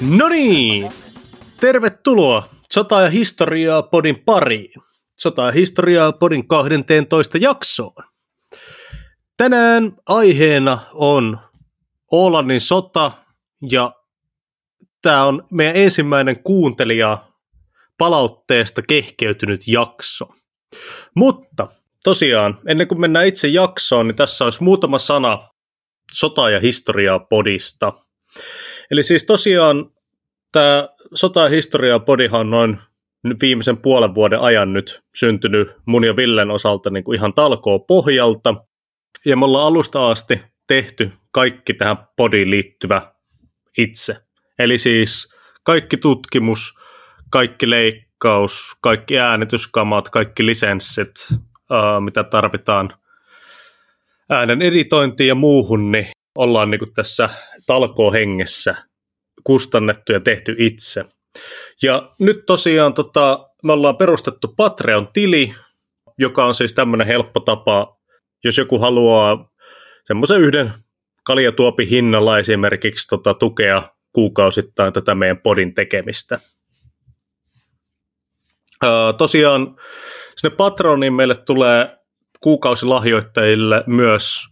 No niin, tervetuloa Sota ja historiaa podin pariin. Sota ja historiaa podin 12 jaksoon. Tänään aiheena on Oolannin sota ja tämä on meidän ensimmäinen kuuntelija palautteesta kehkeytynyt jakso. Mutta tosiaan, ennen kuin mennään itse jaksoon, niin tässä olisi muutama sana Sota ja historiaa podista. Eli siis tosiaan tämä Sota- ja historiaa-podihan on noin viimeisen puolen vuoden ajan nyt syntynyt mun ja Villen osalta niin kuin ihan talkoon pohjalta. Ja me ollaan alusta asti tehty kaikki tähän podiin liittyvä itse. Eli siis kaikki tutkimus, kaikki leikkaus, kaikki äänityskamat, kaikki lisenssit, mitä tarvitaan äänen editointiin ja muuhun, niin ollaan niin kuin tässä talkoohengessä kustannettu ja tehty itse. Ja nyt tosiaan me ollaan perustettu Patreon-tili, joka on siis tämmöinen helppo tapa, jos joku haluaa semmoisen yhden kaljatuopin hinnalla esimerkiksi tukea kuukausittain tätä meidän podin tekemistä. Tosiaan sinne Patroniin meille tulee kuukausilahjoittajille myös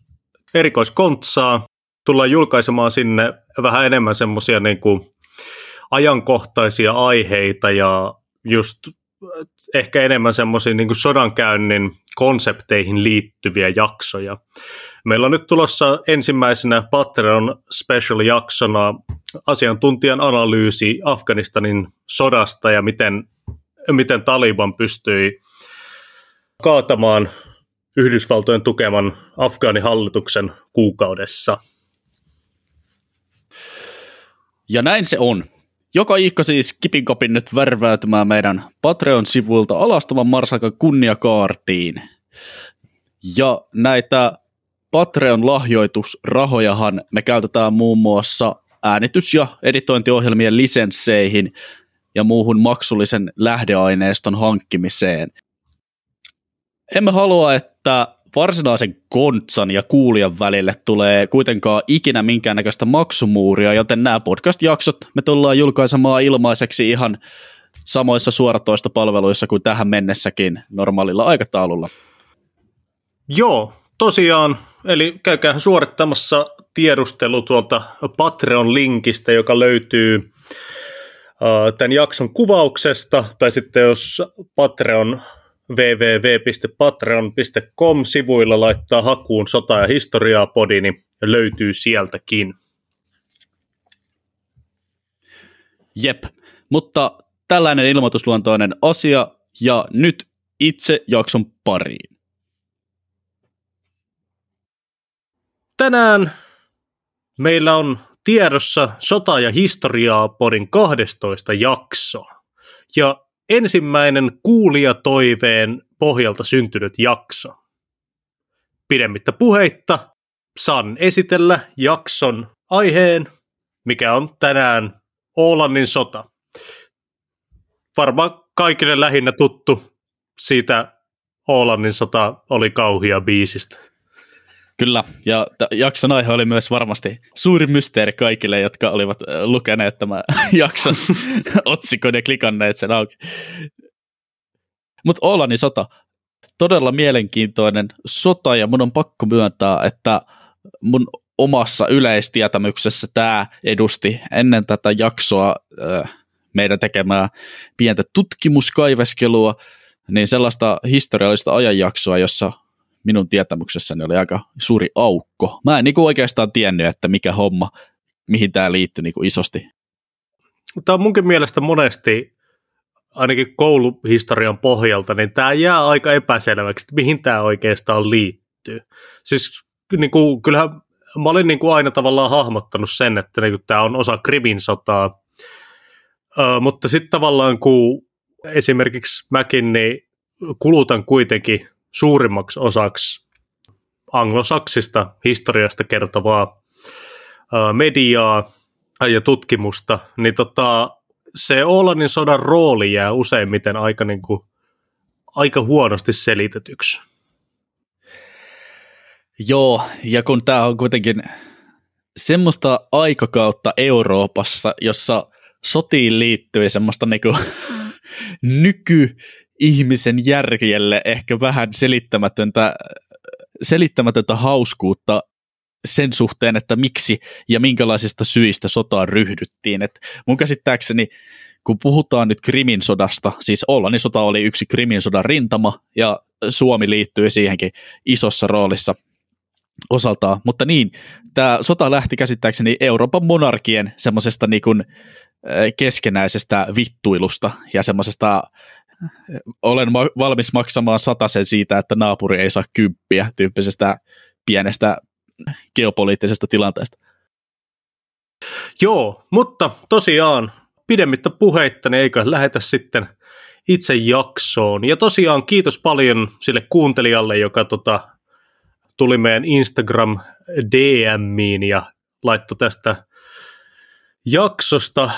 erikoiskontsaa. Tullaan julkaisemaan sinne vähän enemmän semmoisia niin kuin ajankohtaisia aiheita ja just ehkä enemmän semmoisia niin kuin sodankäynnin konsepteihin liittyviä jaksoja. Meillä on nyt tulossa ensimmäisenä Patreon special-jaksona asiantuntijan analyysi Afganistanin sodasta ja miten Taliban pystyi kaatamaan Yhdysvaltojen tukeman afgaanihallituksen kuukaudessa. Ja näin se on. Joka iikka siis kipinkopin nyt värväytymään meidän Patreon-sivuilta alastavan Marsakan kunniakaartiin. Ja näitä Patreon-lahjoitusrahojahan me käytetään muun muassa äänitys- ja editointiohjelmien lisensseihin ja muuhun maksullisen lähdeaineiston hankkimiseen. Emme halua, että varsinaisen kontsan ja kuulijan välille tulee kuitenkaan ikinä minkäännäköistä maksumuuria, joten nämä podcast-jaksot me tullaan julkaisemaan ilmaiseksi ihan samoissa suoratoistopalveluissa kuin tähän mennessäkin normaalilla aikataululla. Joo, tosiaan. Eli käykää suorittamassa tiedustelu tuolta Patreon-linkistä, joka löytyy tämän jakson kuvauksesta, tai sitten jos Patreon www.patreon.com-sivuilla laittaa hakuun Sota- ja historiaa-podi, niin löytyy sieltäkin. Jep, mutta tällainen ilmoitusluontoinen asia, ja nyt itse jakson pariin. Tänään meillä on tiedossa Sota- ja historiaa-podin 12 jaksoa, ja ensimmäinen kuulijatoiveen pohjalta syntynyt jakso. Pidemmittä puheitta saan esitellä jakson aiheen, mikä on tänään Oolannin sota. Varmaan kaikille lähinnä tuttu siitä Oolannin sota oli kauhia biisistä. Kyllä, ja jakson aihe oli myös varmasti suuri mysteeri kaikille, jotka olivat lukeneet tämän jakson otsikon ja klikanneet sen auki. Mutta Oolannin sota, todella mielenkiintoinen sota, ja mun on pakko myöntää, että mun omassa yleistietämyksessä tämä edusti ennen tätä jaksoa meidän tekemää pientä tutkimuskaiveskelua, niin sellaista historiallista ajanjaksoa, jossa minun tietämyksessäni oli aika suuri aukko. Mä en oikeastaan tiennyt, että mikä homma, mihin tämä liittyy isosti. Tämä on munkin mielestä monesti, ainakin kouluhistorian pohjalta, niin tämä jää aika epäselväksi, että mihin tämä oikeastaan liittyy. Siis kyllähän mä olin aina tavallaan hahmottanut sen, että tämä on osa Krimin sotaa, mutta sitten tavallaan kun esimerkiksi mäkin, niin kulutan kuitenkin suurimmaksi osaksi anglosaksista historiasta kertovaa mediaa ja tutkimusta, niin se Oolannin sodan rooli jää useimmiten aika huonosti selitetyksi. Joo, ja kun tämä on kuitenkin semmoista aikakautta Euroopassa, jossa sotiin liittyi semmoista niinku nykyihmisen järjelle ehkä vähän selittämätöntä hauskuutta sen suhteen, että miksi ja minkälaisista syistä sotaan ryhdyttiin. Et mun käsittääkseni, kun puhutaan nyt Krimin sodasta, siis Oolannin sota oli yksi Krimin sodan rintama, ja Suomi liittyy siihenkin isossa roolissa osaltaan. Mutta niin, tämä sota lähti käsittääkseni Euroopan monarkien semmoisesta niin kuin keskenäisestä vittuilusta ja semmoisesta olen valmis maksamaan satasen siitä, että naapuri ei saa kymppiä tyyppisestä pienestä geopoliittisesta tilanteesta. Joo, mutta tosiaan pidemmittä puheitta, niin eikö lähetä sitten itse jaksoon. Ja tosiaan kiitos paljon sille kuuntelijalle, joka tuli meidän Instagram DM:iin ja laittoi tästä jaksosta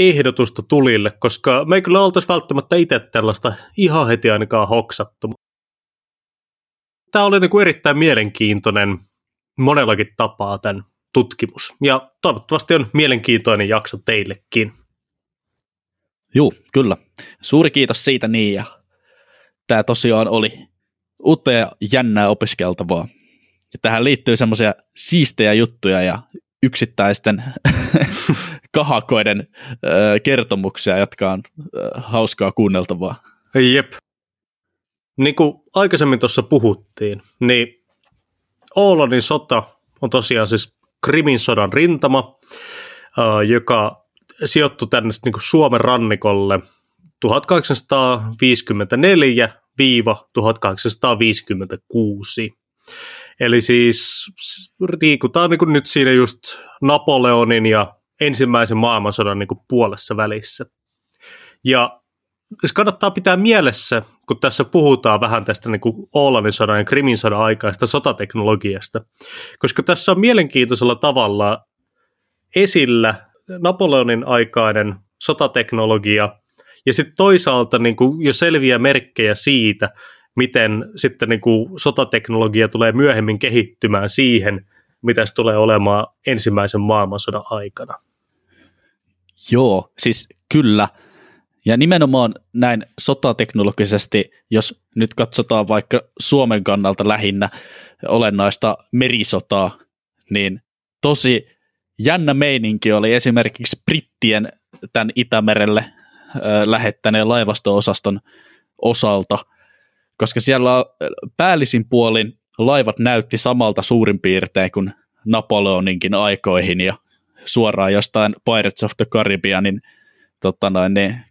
ehdotusta tulille, koska me ei kyllä oltaisi välttämättä itse tällaista ihan heti ainakaan hoksattu. Tämä oli niin kuin erittäin mielenkiintoinen monellakin tapaa tämän tutkimus, ja toivottavasti on mielenkiintoinen jakso teillekin. Juu, kyllä. Suuri kiitos siitä niin, ja tämä tosiaan oli uutta ja jännää opiskeltavaa. Ja tähän liittyy semmoisia siistejä juttuja ja yksittäisten kahakoiden kertomuksia, jotka on hauskaa kuunneltavaa. Jep. Niin kuin aikaisemmin tuossa puhuttiin, niin Oolannin sota on tosiaan siis Krimin sodan rintama, joka sijoittui tänne niin kuin Suomen rannikolle 1854–1856. Eli siis liikutaan niin kuin nyt siinä just Napoleonin ja ensimmäisen maailmansodan niin kuin puolessa välissä. Ja se kannattaa pitää mielessä, kun tässä puhutaan vähän tästä niin kuin Oolannin sodan ja Krimin sodan aikaista sotateknologiasta, koska tässä on mielenkiintoisella tavalla esillä Napoleonin aikainen sotateknologia ja sitten toisaalta niin kuin jo selviä merkkejä siitä, miten sitten niin kuin sotateknologia tulee myöhemmin kehittymään siihen, mitä se tulee olemaan ensimmäisen maailmansodan aikana. Joo, siis kyllä. Ja nimenomaan näin sotateknologisesti, jos nyt katsotaan vaikka Suomen kannalta lähinnä olennaista merisotaa, niin tosi jännä meininki oli esimerkiksi brittien tämän Itämerelle lähettäneen laivasto-osaston osalta, koska siellä päällisin puolin laivat näytti samalta suurin piirtein kuin Napoleoninkin aikoihin ja suoraan jostain Pirates of the Caribbeanin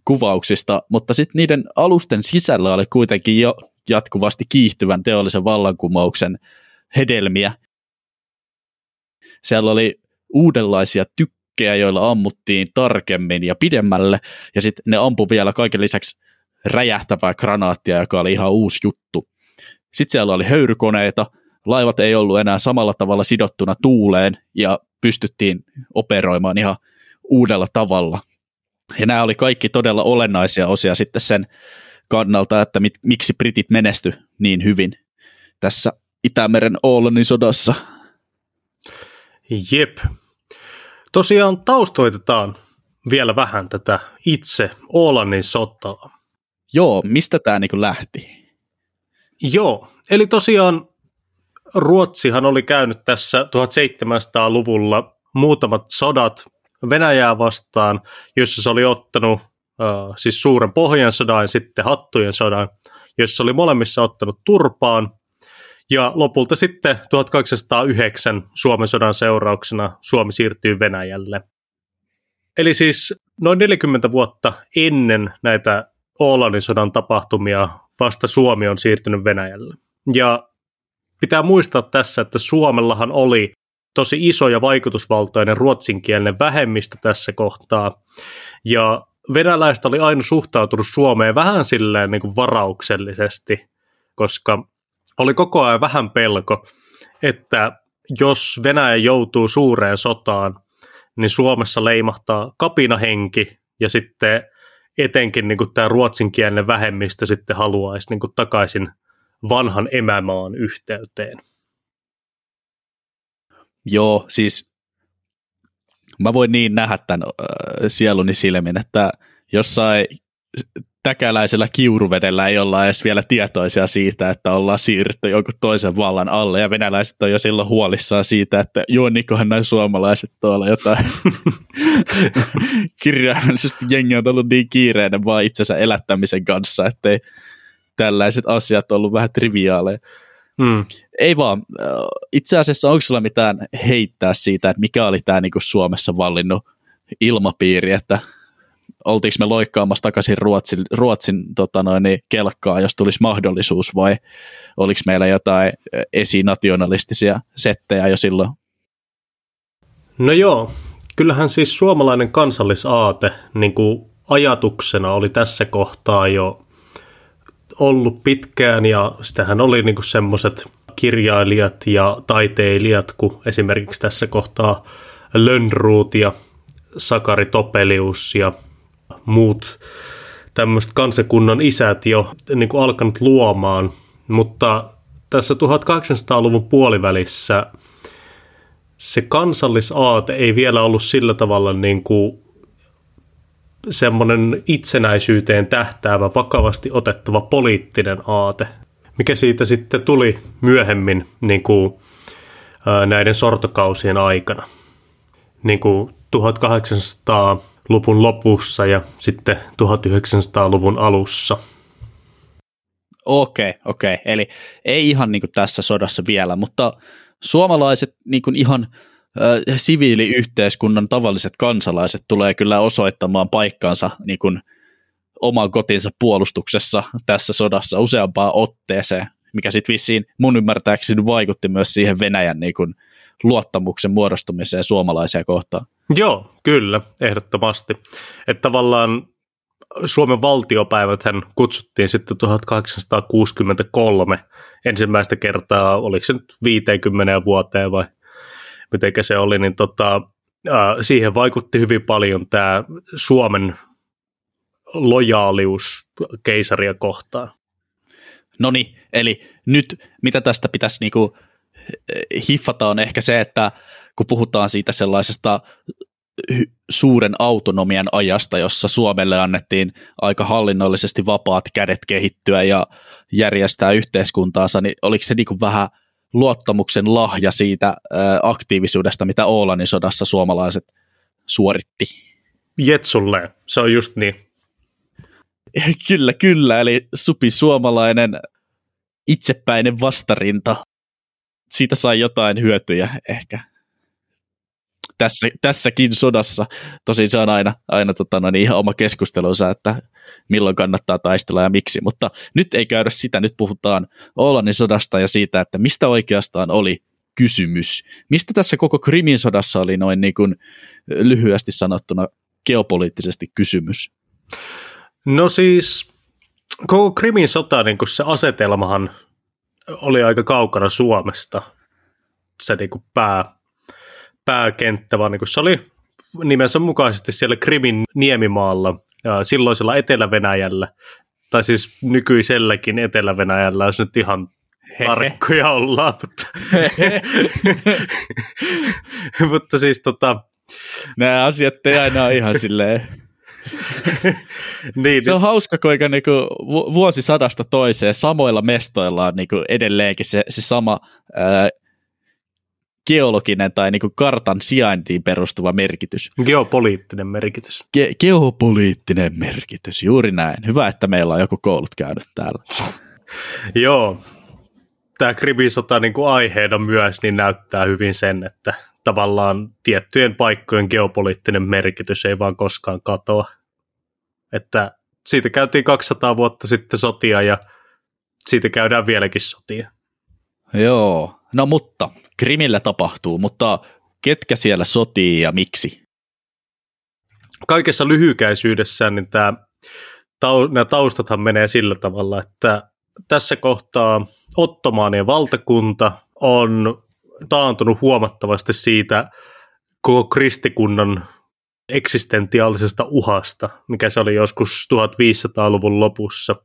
kuvauksista, mutta sitten niiden alusten sisällä oli kuitenkin jo jatkuvasti kiihtyvän teollisen vallankumouksen hedelmiä. Siellä oli uudenlaisia tykkejä, joilla ammuttiin tarkemmin ja pidemmälle, ja sitten ne ampui vielä kaiken lisäksi räjähtävää granaattia, joka oli ihan uusi juttu. Sitten siellä oli höyrykoneita, laivat ei ollut enää samalla tavalla sidottuna tuuleen, ja pystyttiin operoimaan ihan uudella tavalla. Ja nämä oli kaikki todella olennaisia osia sitten sen kannalta, että miksi britit menesty niin hyvin tässä Itämeren Oolannin sodassa. Jep. Tosiaan taustoitetaan vielä vähän tätä itse Oolannin sotaa. Joo, mistä tämä niin kuin lähti? Joo, eli tosiaan Ruotsihan oli käynyt tässä 1700-luvulla muutamat sodat Venäjää vastaan, jossa se oli ottanut siis suuren pohjan sodan ja sitten hattujen sodan, jossa oli molemmissa ottanut turpaan. Ja lopulta sitten 1809 Suomen sodan seurauksena Suomi siirtyy Venäjälle. Eli siis noin 40 vuotta ennen näitä Oolannin sodan tapahtumia vasta Suomi on siirtynyt Venäjälle. Ja pitää muistaa tässä, että Suomellahan oli tosi iso ja vaikutusvaltainen ruotsinkielinen vähemmistö tässä kohtaa. Ja venäläiset oli aina suhtautunut Suomeen vähän silleen niin kuin varauksellisesti, koska oli koko ajan vähän pelko, että jos Venäjä joutuu suureen sotaan, niin Suomessa leimahtaa kapinahenki ja sitten etenkin niin kuin tämä ruotsinkielinen vähemmistö sitten haluaisi niin kuin takaisin vanhan emämaan yhteyteen. Joo, siis mä voin niin nähdä tämän sieluni silmin, että jossain täkäläisellä kiuruvedellä ei olla edes vielä tietoisia siitä, että ollaan siirrytty jonkun toisen vallan alle, ja venäläiset on jo silloin huolissaan siitä, että juonnikohan näin suomalaiset tuolla jotain kirjaimellisesti jengi on ollut niin kiireinen vaan itsensä elättämisen kanssa, ettei tällaiset asiat ollut vähän triviaaleja. Hmm. Ei vaan, itse asiassa onko sulla mitään heittää siitä, että mikä oli tämä niinku Suomessa vallinnut ilmapiiri, että oltiinko me loikkaamassa takaisin Ruotsin kelkkaa, jos tulisi mahdollisuus, vai oliko meillä jotain esinationalistisia settejä jo silloin? No joo, kyllähän siis suomalainen kansallisaate niin kuin ajatuksena oli tässä kohtaa jo ollut pitkään, ja sitähän oli niin kuin semmoiset kirjailijat ja taiteilijat, kun esimerkiksi tässä kohtaa Lönnrot ja Sakari Topelius ja muut tämmöiset kansakunnan isät jo niin kuin alkanut luomaan, mutta tässä 1800-luvun puolivälissä se kansallisaate ei vielä ollut sillä tavalla niin kuin semmoinen itsenäisyyteen tähtäävä, vakavasti otettava poliittinen aate, mikä siitä sitten tuli myöhemmin niin kuin näiden sortokausien aikana. Niin kuin 1800-luvun lopussa ja sitten 1900-luvun alussa. Okei. Eli ei ihan niin kuin tässä sodassa vielä, mutta suomalaiset niin kuin ihan siviiliyhteiskunnan tavalliset kansalaiset tulee kyllä osoittamaan paikkaansa niin kuin oman kotinsa puolustuksessa tässä sodassa useampaan otteeseen, mikä sitten vissiin mun ymmärtääkseni vaikutti myös siihen Venäjän niin kuin luottamuksen muodostumiseen suomalaisia kohtaan. Joo, kyllä, ehdottomasti. Että tavallaan Suomen valtiopäiväthän kutsuttiin sitten 1863 ensimmäistä kertaa, oliko se nyt 50 vuoteen vai mitenkä se oli, niin siihen vaikutti hyvin paljon tämä Suomen lojaalius keisaria kohtaan. No niin, eli nyt mitä tästä pitäisi niinku hiffata on ehkä se, että kun puhutaan siitä sellaisesta suuren autonomian ajasta, jossa Suomelle annettiin aika hallinnollisesti vapaat kädet kehittyä ja järjestää yhteiskuntaansa, niin oliko se niinku vähän luottamuksen lahja siitä aktiivisuudesta, mitä Oolannin sodassa suomalaiset suoritti? Jetsulle, se on just niin. Kyllä, eli supisuomalainen itsepäinen vastarinta. Siitä sai jotain hyötyjä ehkä tässäkin sodassa. Tosin se on aina ihan oma keskustelunsa, että milloin kannattaa taistella ja miksi, mutta nyt ei käydä sitä. Nyt puhutaan Oolannin sodasta ja siitä, että mistä oikeastaan oli kysymys. Mistä tässä koko Krimin sodassa oli noin niin kuin lyhyesti sanottuna geopoliittisesti kysymys? No siis koko Krimin sota, niin kuin se asetelmahan oli aika kaukana Suomesta, se niin kuin pääkenttä, vaan niin kuin se oli nimensä mukaisesti siellä Krimin niemimaalla, silloisella Etelä-Venäjällä, tai siis nykyiselläkin Etelä-Venäjällä, jos nyt ihan arkkuja ollaan. Mutta siis nämä asiat ei aina ole ihan silleen. Niin, se on hauska, kuinka niinku vuosisadasta toiseen samoilla mestoilla on niinku edelleenkin se sama geologinen tai niinku kartan sijaintiin perustuva merkitys. Geopoliittinen merkitys. Geopoliittinen merkitys, juuri näin. Hyvä, että meillä on joku koulut käynyt täällä. Joo, tämä krimisota niinku aiheena myös niin näyttää hyvin sen, että tavallaan tiettyjen paikkojen geopoliittinen merkitys ei vaan koskaan katoa. Että siitä käytiin 200 vuotta sitten sotia ja siitä käydään vieläkin sotia. Joo, no mutta Krimillä tapahtuu, mutta ketkä siellä sotii ja miksi? Kaikessa lyhykäisyydessään niin nämä taustathan menee sillä tavalla, että tässä kohtaa ottomaanien valtakunta on taantunut huomattavasti siitä koko kristikunnan eksistentiaalisesta uhasta, mikä se oli joskus 1500-luvun lopussa.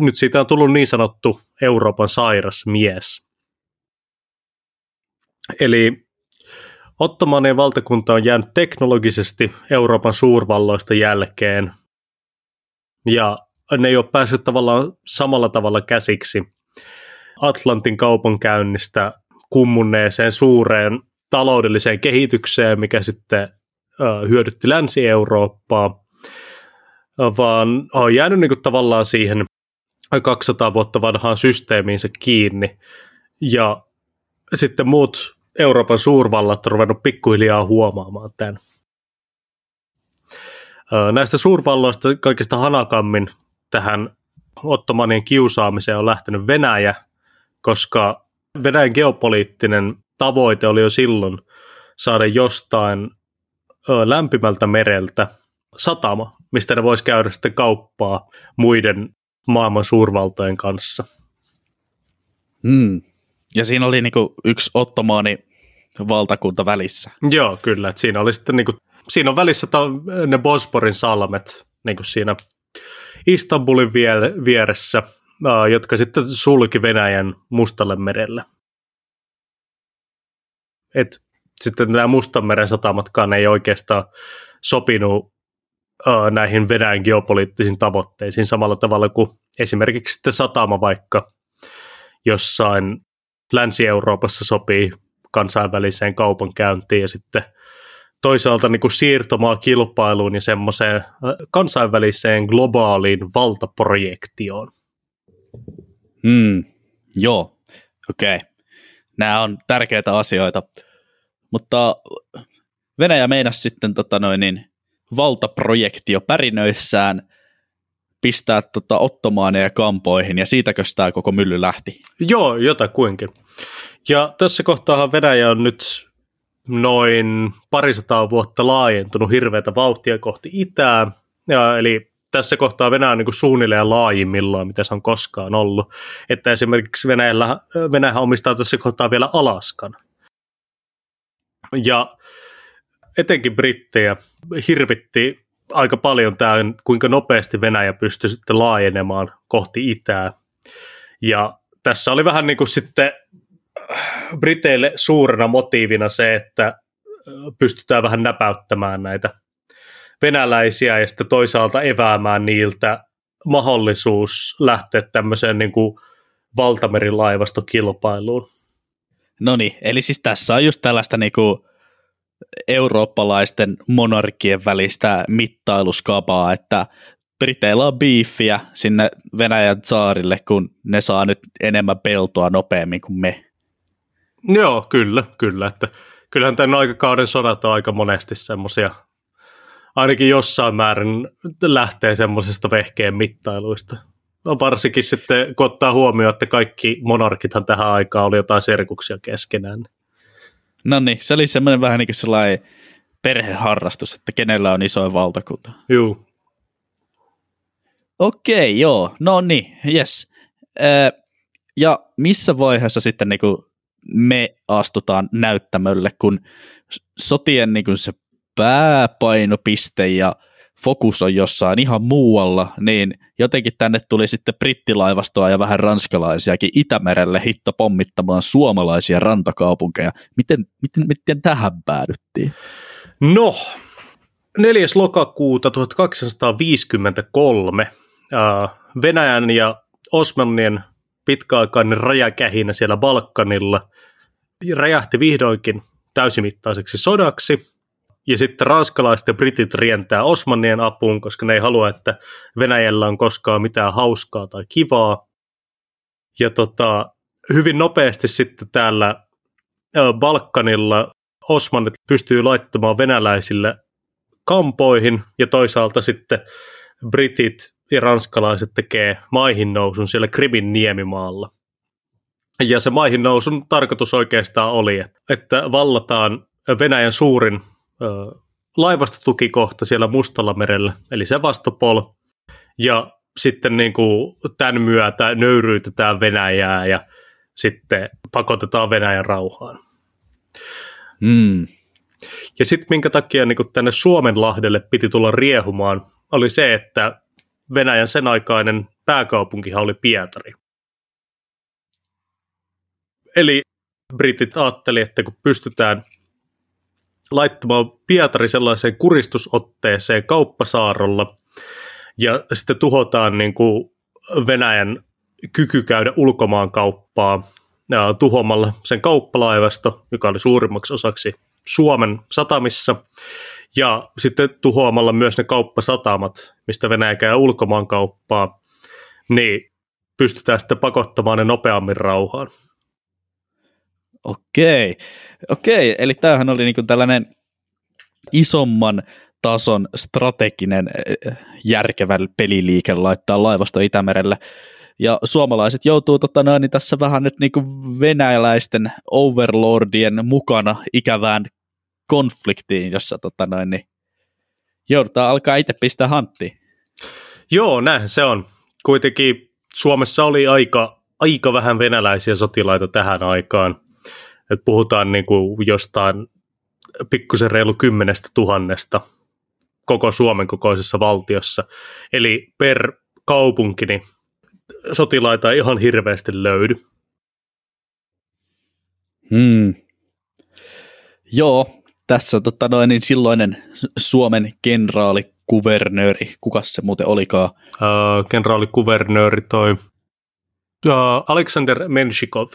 Nyt siitä on tullut niin sanottu Euroopan sairas mies. Eli Ottomaanien valtakunta on jäänyt teknologisesti Euroopan suurvalloista jälkeen ja ne ei ole päässyt tavallaan samalla tavalla käsiksi Atlantin kaupankäynnistä kummunneeseen suureen taloudelliseen kehitykseen, mikä sitten hyödytti Länsi-Eurooppaa, vaan on jäänyt niin kuin tavallaan siihen 200 vuotta vanhaan systeemiinsä kiinni ja sitten muut Euroopan suurvallat on ruvennut pikkuhiljaa huomaamaan tämän. Näistä suurvalloista kaikista hanakammin tähän ottomanien kiusaamiseen on lähtenyt Venäjä, koska Venäjän geopoliittinen tavoite oli jo silloin saada jostain lämpimältä mereltä satama, mistä ne voisi käydä sitten kauppaa muiden maailman suurvaltojen kanssa. Mm. Ja siinä oli niinku yksi ottomaani valtakunta välissä. Joo, kyllä. Että siinä oli sitten niinku, siinä on välissä ne Bosporin salmet niinku siinä Istanbulin vieressä, jotka sitten sulki Venäjän Mustalle merelle. Et sitten nämä Mustanmeren satamatkaan ei oikeastaan sopinut näihin Venäjän geopoliittisiin tavoitteisiin samalla tavalla kuin esimerkiksi sitten satama vaikka jossain Länsi-Euroopassa sopii kansainväliseen kaupankäyntiin ja sitten toisaalta niin kuin siirtomaa kilpailuun ja semmoiseen kansainväliseen globaaliin valtaprojektioon. Joo, okei. Nämä on tärkeitä asioita, mutta Venäjä meinasi sitten valtaprojektio pärinöissään pistää ottomaaneja kampoihin, ja siitäkö tämä koko mylly lähti? Joo, jotakuinkin. Ja tässä kohtaahan Venäjä on nyt noin 200 vuotta laajentunut hirveätä vauhtia kohti itää, ja, eli tässä kohtaa Venäjä on niin kuin suunnilleen laajimmillaan, mitä se on koskaan ollut. Että esimerkiksi Venäjä omistaa tässä kohtaa vielä Alaskan. Ja etenkin brittejä hirvitti aika paljon tämä, kuinka nopeasti Venäjä pystyi sitten laajenemaan kohti itää. Ja tässä oli vähän niin kuin sitten briteille suurena motiivina se, että pystytään vähän näpäyttämään näitä venäläisiä ja sitten toisaalta eväämään niiltä mahdollisuus lähteä tämmöiseen niin kuin valtamerilaivastokilpailuun. No niin, eli siis tässä on just tällaista niin kuin eurooppalaisten monarkien välistä mittailuskapaa, että briteillä on biifiä sinne Venäjän tsaarille, kun ne saa nyt enemmän peltoa nopeammin kuin me. Joo, kyllä. Että kyllähän tämän aikakauden sodat on aika monesti semmoisia, ainakin jossain määrin lähtee semmoisesta vehkeen mittailuista. Varsinkin sitten, kun ottaa huomioon, että kaikki monarkithan tähän aikaan oli jotain serkuksia keskenään. No niin, se oli semmoinen vähän niin kuin sellainen perheharrastus, että kenellä on isoin valtakunta. Juu. Okei, joo, no niin, jes. Ja missä vaiheessa sitten niin kuin me astutaan näyttämölle, kun sotien niin kuin se pääpainopiste ja fokus on jossain ihan muualla, niin jotenkin tänne tuli sitten brittilaivastoa ja vähän ranskalaisiakin Itämerelle hitto pommittamaan suomalaisia rantakaupunkeja. Miten tähän päädyttiin? No, 4. lokakuuta 1253 Venäjän ja Osmanien pitkäaikainen rajakähinä siellä Balkanilla räjähti vihdoinkin täysimittaiseksi sodaksi. Ja sitten ranskalaiset ja britit rientää Osmanien apuun, koska ne ei halua, että Venäjällä on koskaan mitään hauskaa tai kivaa. Ja hyvin nopeasti sitten täällä Balkanilla Osmanit pystyy laittamaan venäläisille kampoihin ja toisaalta sitten britit ja ranskalaiset tekee maihinnousun siellä Krimin niemimaalla. Ja se maihinnousun tarkoitus oikeastaan oli, että vallataan Venäjän suurin laivastotukikohta siellä Mustalla merellä, eli Sevastopol, ja sitten niin kuin tämän myötä nöyryytetään Venäjää ja sitten pakotetaan Venäjän rauhaan. Mm. Ja sitten minkä takia niin kuin tänne Suomenlahdelle piti tulla riehumaan, oli se, että Venäjän sen aikainen pääkaupunkihan oli Pietari. Eli britit ajatteli, että kun pystytään laittamaan Pietari sellaiseen kuristusotteeseen kauppasaarrolla ja sitten tuhotaan niin kuin Venäjän kyky käydä ulkomaankauppaa tuhoamalla sen kauppalaivasto, joka oli suurimmaksi osaksi Suomen satamissa, ja sitten tuhoamalla myös ne kauppasatamat, mistä Venäjä käy ulkomaankauppaa, niin pystytään sitten pakottamaan ne nopeammin rauhaan. Okei. Eli tämähän oli niin kuin tällainen isomman tason strateginen järkevä peliliike laittaa laivasto Itämerelle. Ja suomalaiset joutuu niin tässä vähän nyt niin kuin venäläisten overlordien mukana ikävään konfliktiin, jossa niin joudutaan alkaa itse pistää hanttiin. Joo, näinhän se on. Kuitenkin Suomessa oli aika vähän venäläisiä sotilaita tähän aikaan. Et puhutaan niin kuin jostain pikkusen reilu 10 000 koko Suomen kokoisessa valtiossa. Eli per kaupunki niin sotilaita ei ihan hirveästi löydy. Joo, tässä niin silloinen Suomen kenraalikuvernööri, kukas se muuten olikaan? Kenraalikuvernööri toi Aleksander Menshikov.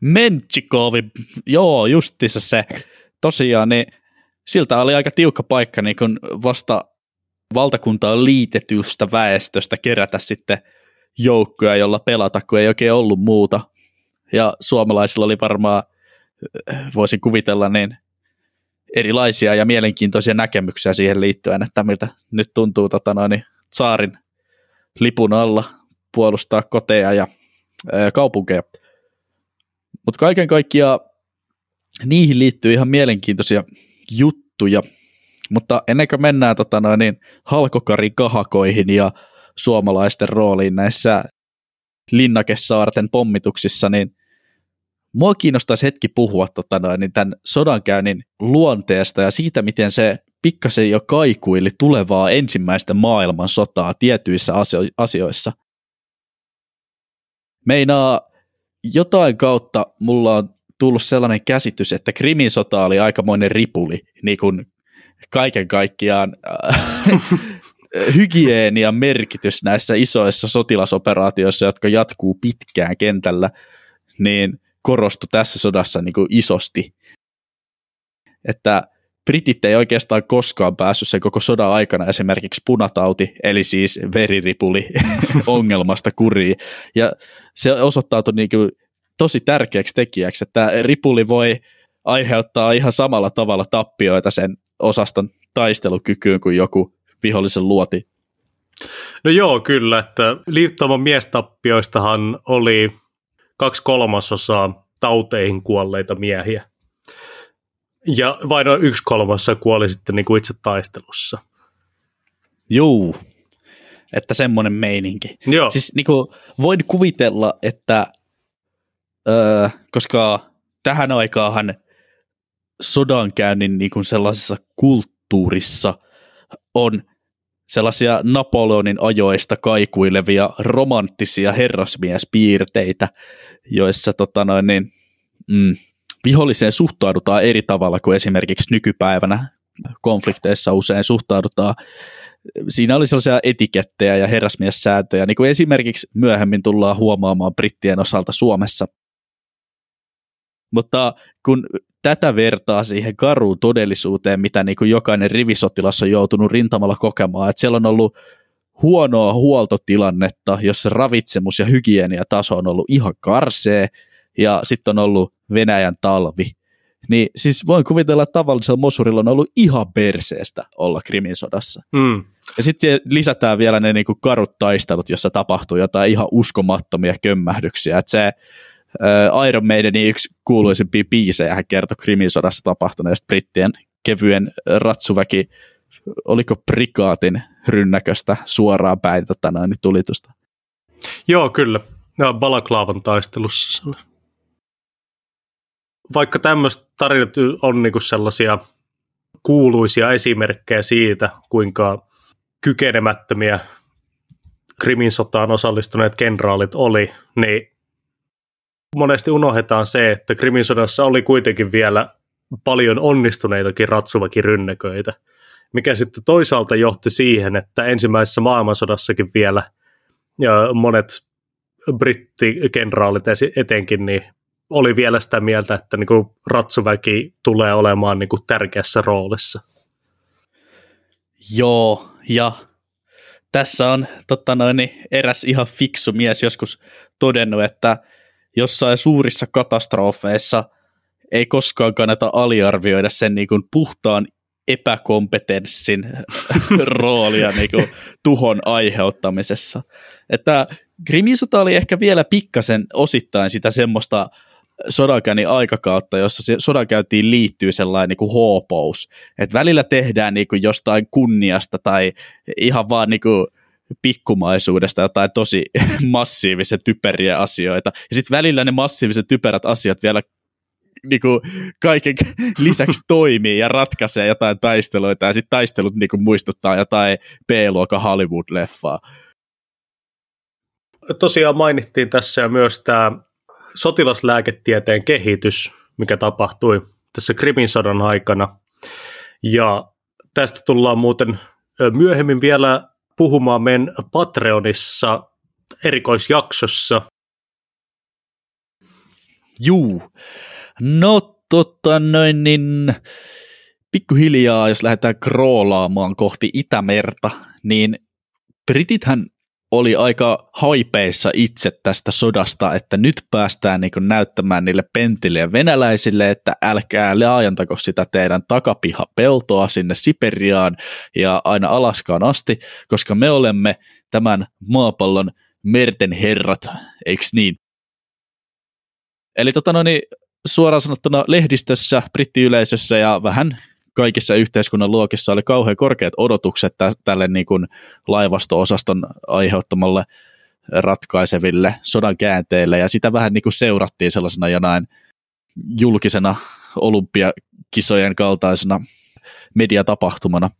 Menshikovi, joo, justiinsa se. Tosiaan, niin siltä oli aika tiukka paikka niin kun vasta valtakuntaan liitetystä väestöstä kerätä sitten joukkoja, jolla pelata, kun ei oikein ollut muuta. Ja suomalaisilla oli varmaan, voisin kuvitella, niin erilaisia ja mielenkiintoisia näkemyksiä siihen liittyen, että miltä nyt tuntuu tsaarin lipun alla puolustaa koteja ja kaupunkeja. Mutta kaiken kaikkiaan niihin liittyy ihan mielenkiintoisia juttuja, mutta ennen kuin mennään niin halkokarin kahakoihin ja suomalaisten rooliin näissä Linnakesaarten pommituksissa, niin mua kiinnostaisi hetki puhua niin tämän sodankäynnin luonteesta ja siitä, miten se pikkasen jo kaikuili tulevaa ensimmäistä maailmansotaa tietyissä asioissa. Meinaa jotain kautta mulla on tullut sellainen käsitys, että Krimin sota oli aikamoinen ripuli, niin kuin kaiken kaikkiaan hygienian merkitys näissä isoissa sotilasoperaatioissa, jotka jatkuu pitkään kentällä, niin korostui tässä sodassa niin kuin isosti. Että britit ei oikeastaan koskaan päässyt sen koko sodan aikana esimerkiksi punatauti, eli siis veriripuli ongelmasta kuriin. Ja se osoittautui niin kuin tosi tärkeäksi tekijäksi, että ripuli voi aiheuttaa ihan samalla tavalla tappioita sen osaston taistelukykyyn kuin joku vihollisen luoti. No joo, kyllä, että liittouman miestappioistahan oli 2/3 tauteihin kuolleita miehiä. Ja vain 1/3 kuoli sitten niin kuin itse taistelussa. Juu, että semmoinen meininki. Joo. Siis niin kuin voin kuvitella, että koska tähän aikaanhan sodankäynnin niin kuin sellaisessa kulttuurissa on sellaisia Napoleonin ajoista kaikuilevia romanttisia herrasmiespiirteitä, joissa viholliseen suhtaudutaan eri tavalla kuin esimerkiksi nykypäivänä konflikteissa usein suhtaudutaan. Siinä oli sellaisia etikettejä ja herrasmiessääntöjä, niin kuin esimerkiksi myöhemmin tullaan huomaamaan brittien osalta Suomessa. Mutta kun tätä vertaa siihen karuun todellisuuteen, mitä niin kuin jokainen rivisotilas on joutunut rintamalla kokemaan, että siellä on ollut huonoa huoltotilannetta, jossa ravitsemus- ja hygieniataso on ollut ihan karsee, ja sitten on ollut Venäjän talvi. Niin siis voin kuvitella, että tavallisella mosurilla on ollut ihan perseestä olla Krimin sodassa. Ja sitten lisätään vielä ne niinku karut taistelut, jossa tapahtuu jotain ihan uskomattomia kömmähdyksiä. Et se Iron Maidenin yksi kuuluisimpia biisejä hän kertoi Krimin sodassa tapahtuneesta brittien kevyen ratsuväki, oliko prikaatin rynnäköstä suoraan päin tulitusta. Joo, kyllä. Balaklaavan taistelussa. Vaikka tämmöiset tarinat on niinku sellaisia kuuluisia esimerkkejä siitä, kuinka kykenemättömiä Krimin sotaan osallistuneet kenraalit oli, niin monesti unohdetaan se, että Krimin sodassa oli kuitenkin vielä paljon onnistuneitakin ratsuväkirynnäköitä, mikä sitten toisaalta johti siihen, että ensimmäisessä maailmansodassakin vielä monet brittikenraalit etenkin niin oli vielä sitä mieltä, että niinku ratsuväki tulee olemaan niinku tärkeässä roolissa. Joo, ja tässä on eräs ihan fiksu mies joskus todennut, että jossain suurissa katastrofeissa ei koskaan kannata aliarvioida sen niin kuin puhtaan epäkompetenssin roolia niin kuin tuhon aiheuttamisessa. Että Krimin sota oli ehkä vielä pikkasen osittain sitä semmoista sodankäynnin aikakautta, jossa se sodankäyntiin liittyy sellainen niin kuin hoopous. Että välillä tehdään niin kuin jostain kunniasta tai ihan vaan niin kuin pikkumaisuudesta jotain tosi massiivisia typeriä asioita. Ja sitten välillä ne massiiviset typerät asiat vielä niin kuin kaiken lisäksi toimii ja ratkaisee jotain taisteluita, ja sitten taistelut niin kuin muistuttaa jotain B-luokan Hollywood-leffaa. Tosiaan mainittiin tässä myös tämä sotilaslääketieteen kehitys, mikä tapahtui tässä Krimin sodan aikana. Ja tästä tullaan muuten myöhemmin vielä puhumaan meidän Patreonissa erikoisjaksossa. Juu. No niin pikkuhiljaa, jos lähdetään kroolaamaan kohti Itämerta, niin britithän oli aika haipeissa itse tästä sodasta, että nyt päästään niin kuin näyttämään niille pentille ja venäläisille, että älkää laajentako sitä teidän takapihapeltoa sinne Siperiaan ja aina Alaskaan asti, koska me olemme tämän maapallon merten herrat, eiks niin? Eli suoraan sanottuna lehdistössä, brittiyleisössä ja vähän kaikissa yhteiskunnan luokissa oli kauhean korkeat odotukset tälle niin kuin laivasto-osaston aiheuttamalle ratkaiseville sodan käänteille, ja sitä vähän niin kuin seurattiin sellaisena jonain julkisena olympiakisojen kaltaisena mediatapahtumana.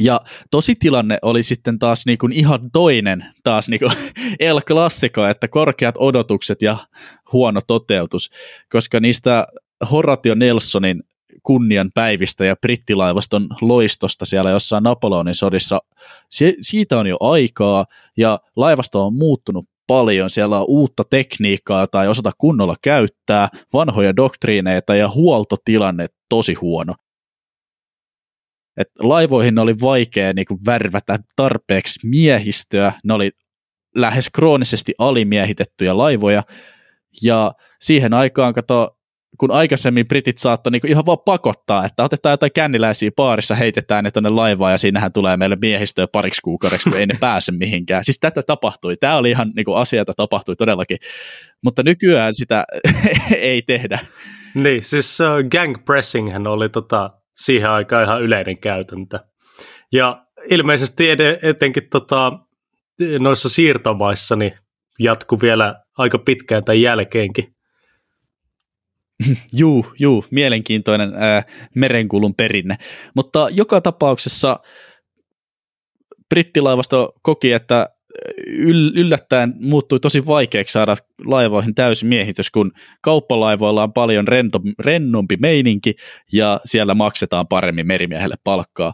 Ja tositilanne oli sitten taas niin kuin ihan toinen, taas niin kuin El Clasico, että korkeat odotukset ja huono toteutus, koska niistä Horatio Nelsonin kunnianpäivistä ja brittilaivaston loistosta siellä jossain Napoleonin sodissa, siitä on jo aikaa ja laivasto on muuttunut paljon, siellä on uutta tekniikkaa tai ei osata kunnolla käyttää, vanhoja doktriineita ja huoltotilanne tosi huono. Et laivoihin oli vaikea niinku värvätä tarpeeksi miehistöä, ne oli lähes kroonisesti alimiehitettyjä laivoja, ja siihen aikaan kun aikaisemmin britit saattoi niinku ihan vaan pakottaa, että otetaan jotain känniläisiä baarissa, heitetään ne tonne laivaan ja siinähän tulee meille miehistöä pariksi kuukaudeksi, kun ei ne pääse mihinkään. Siis tätä tapahtui. Tämä oli ihan niinku asia, jota tapahtui todellakin. Mutta nykyään sitä ei tehdä. Niin, siis gangpressinghän oli siihen aikaan ihan yleinen käytäntö. Ja ilmeisesti etenkin noissa siirtomaissa niin jatkuu vielä aika pitkään tämän jälkeenkin. Juu, mielenkiintoinen merenkulun perinne. Mutta joka tapauksessa brittilaivasto koki, että yllättäen muuttui tosi vaikeaksi saada laivoihin täysmiehitys, kun kauppalaivoilla on paljon rennompi meininki ja siellä maksetaan paremmin merimiehelle palkkaa.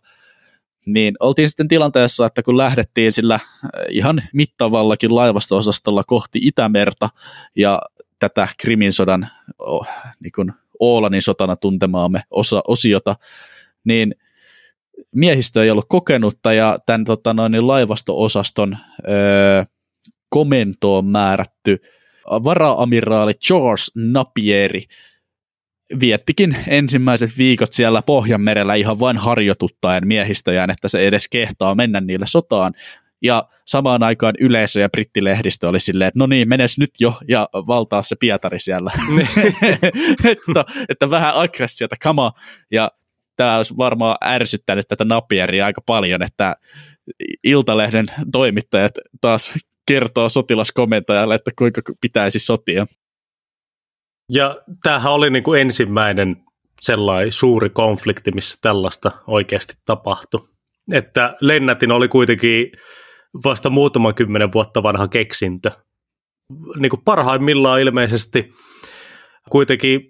Niin oltiin sitten tilanteessa, että kun lähdettiin sillä ihan mittavallakin laivasto-osastolla kohti Itämerta ja tätä Krimin sodan, niin kuin Oolannin sotana tuntemaamme osiota, niin miehistö ei ollut kokenutta ja tämän laivasto-osaston komentoon määrätty vara-amiraali George Napieri viettikin ensimmäiset viikot siellä Pohjanmerellä ihan vain harjoituttaen miehistöjään, että se edes kehtaa mennä niille sotaan. Ja samaan aikaan yleisö ja brittilehdistö oli silleen, että no niin, menes nyt jo ja valtaa se Pietari siellä. että vähän aggressiota, come on. Ja tämä olisi varmaan ärsyttänyt tätä Napieria aika paljon, että Iltalehden toimittajat taas kertoo sotilaskomentajalle, että kuinka pitäisi sotia. Ja tämähän oli niin kuin ensimmäinen sellainen suuri konflikti, missä tällaista oikeasti tapahtui. Että lennätin oli kuitenkin vasta muutaman 10 vuotta vanha keksintö. Niin kuin parhaimmillaan ilmeisesti kuitenkin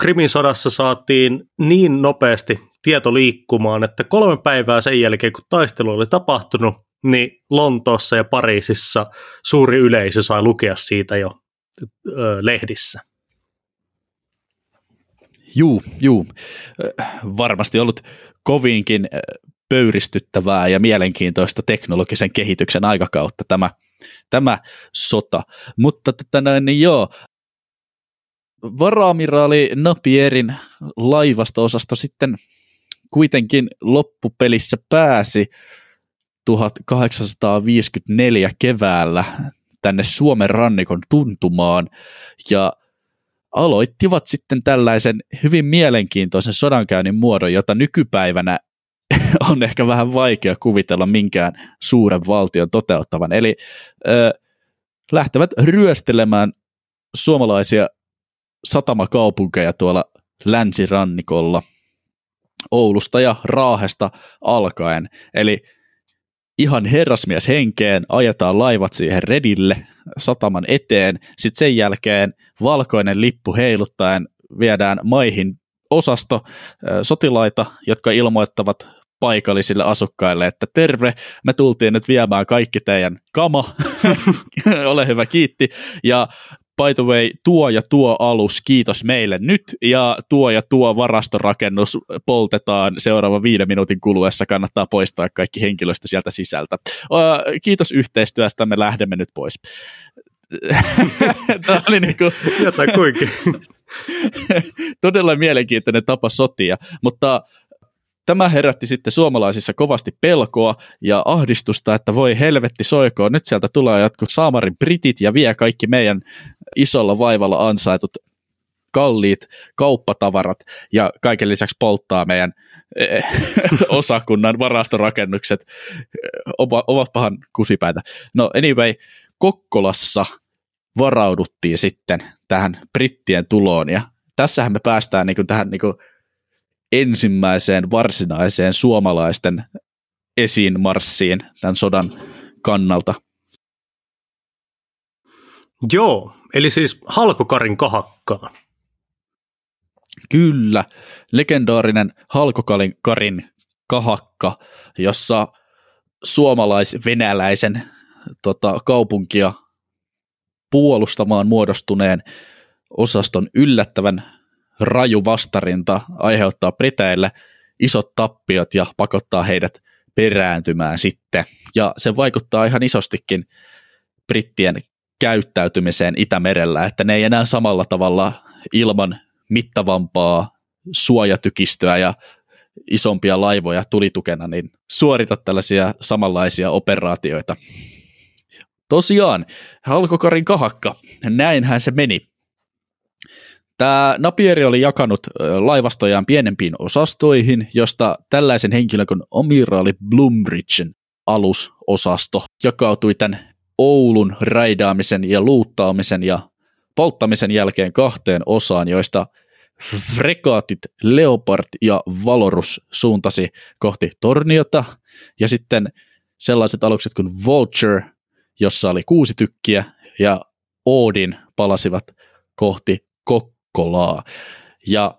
Krimin sodassa saatiin niin nopeasti tieto liikkumaan, että 3 päivää sen jälkeen, kun taistelu oli tapahtunut, niin Lontoossa ja Pariisissa suuri yleisö sai lukea siitä jo lehdissä. Juu. Varmasti ollut kovinkin pöyristyttävää ja mielenkiintoista teknologisen kehityksen aikakautta tämä sota. Mutta varaamiraali Napierin laivasto-osasto sitten kuitenkin loppupelissä pääsi 1854 keväällä tänne Suomen rannikon tuntumaan ja aloittivat sitten tällaisen hyvin mielenkiintoisen sodankäynnin muodon, jota nykypäivänä on ehkä vähän vaikea kuvitella minkään suuren valtion toteuttavan. Eli lähtevät ryöstelemään suomalaisia satamakaupunkeja tuolla länsirannikolla Oulusta ja Raahesta alkaen. Eli ihan herrasmies henkeen ajetaan laivat siihen redille sataman eteen, sitten sen jälkeen valkoinen lippu heiluttaen viedään maihin osasto sotilaita, jotka ilmoittavat paikallisille asukkaille, että terve, me tultiin nyt viemään kaikki teidän kama, ole hyvä, kiitti, ja by the way, tuo ja tuo alus, kiitos meille nyt, ja tuo varastorakennus poltetaan seuraavan 5 minuutin kuluessa, kannattaa poistaa kaikki henkilöstö sieltä sisältä. Kiitos yhteistyöstä, me lähdemme nyt pois. Tämä oli niin kuin todella mielenkiintoinen tapa sotia, mutta tämä herätti sitten suomalaisissa kovasti pelkoa ja ahdistusta, että voi helvetti soikoon, nyt sieltä tulee jotkut saamarin britit ja vie kaikki meidän isolla vaivalla ansaitut kalliit kauppatavarat ja kaiken lisäksi polttaa meidän osakunnan varastorakennukset, ovatpahan kusipäitä. No anyway, Kokkolassa varauduttiin sitten tähän brittien tuloon ja tässähän me päästään niin kuin tähän niin kuin ensimmäiseen varsinaiseen suomalaisten esiinmarssiin tämän sodan kannalta. Joo, eli siis Halkokarin kahakkaan. Kyllä, legendaarinen Halkokarin kahakka, jossa suomalais-venäläisen kaupunkia puolustamaan muodostuneen osaston yllättävän raju vastarinta aiheuttaa briteille isot tappiot ja pakottaa heidät perääntymään sitten. Ja se vaikuttaa ihan isostikin brittien käyttäytymiseen Itämerellä, että ne ei enää samalla tavalla ilman mittavampaa suojatykistöä ja isompia laivoja tulitukena niin suorita tällaisia samanlaisia operaatioita. Tosiaan, Halkokarin kahakka, näinhän se meni. Tämä Napieri oli jakanut laivastojaan pienempiin osastoihin, josta tällaisen henkilön kuin amiraali Bloombridgen alusosasto jakautui tämän Oulun raidaamisen ja luuttaamisen ja polttamisen jälkeen 2 osaan, joista fregaatit Leopard ja Valorus suuntasi kohti Torniota ja sitten sellaiset alukset kuin Vulture, jossa oli 6 tykkiä ja Odin palasivat kohti Kokkolaa. Ja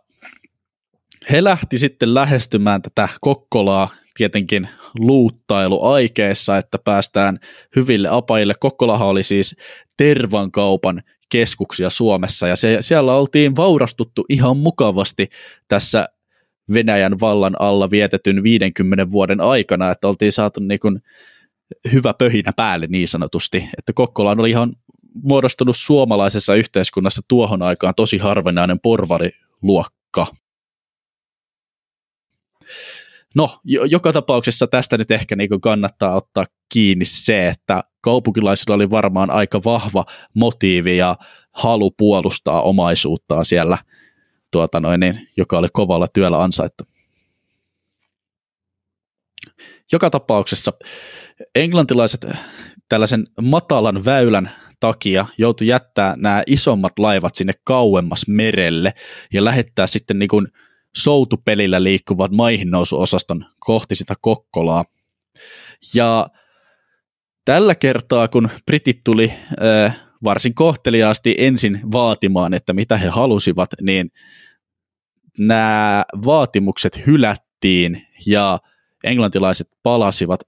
he lähti sitten lähestymään tätä Kokkolaa tietenkin luuttailuaikeessa, että päästään hyville apajille. Kokkolahan oli siis tervankaupan keskuksia Suomessa ja siellä oltiin vaurastuttu ihan mukavasti tässä Venäjän vallan alla vietetyn 50 vuoden aikana, että oltiin saatu niin kuin hyvä pöhinä päälle niin sanotusti, että Kokkolaan oli ihan muodostunut suomalaisessa yhteiskunnassa tuohon aikaan tosi harvinainen porvariluokka. No, joka tapauksessa tästä nyt ehkä niin kannattaa ottaa kiinni se, että kaupunkilaisilla oli varmaan aika vahva motiivi ja halu puolustaa omaisuuttaan siellä, joka oli kovalla työllä ansaittu. Joka tapauksessa englantilaiset tällaisen matalan väylän takia joutui jättää nämä isommat laivat sinne kauemmas merelle ja lähettää sitten niin kuin soutupelillä liikkuvat maihinnousuosaston kohti sitä Kokkolaa. Ja tällä kertaa, kun britit tuli varsin kohteliaasti ensin vaatimaan, että mitä he halusivat, niin nämä vaatimukset hylättiin ja englantilaiset palasivat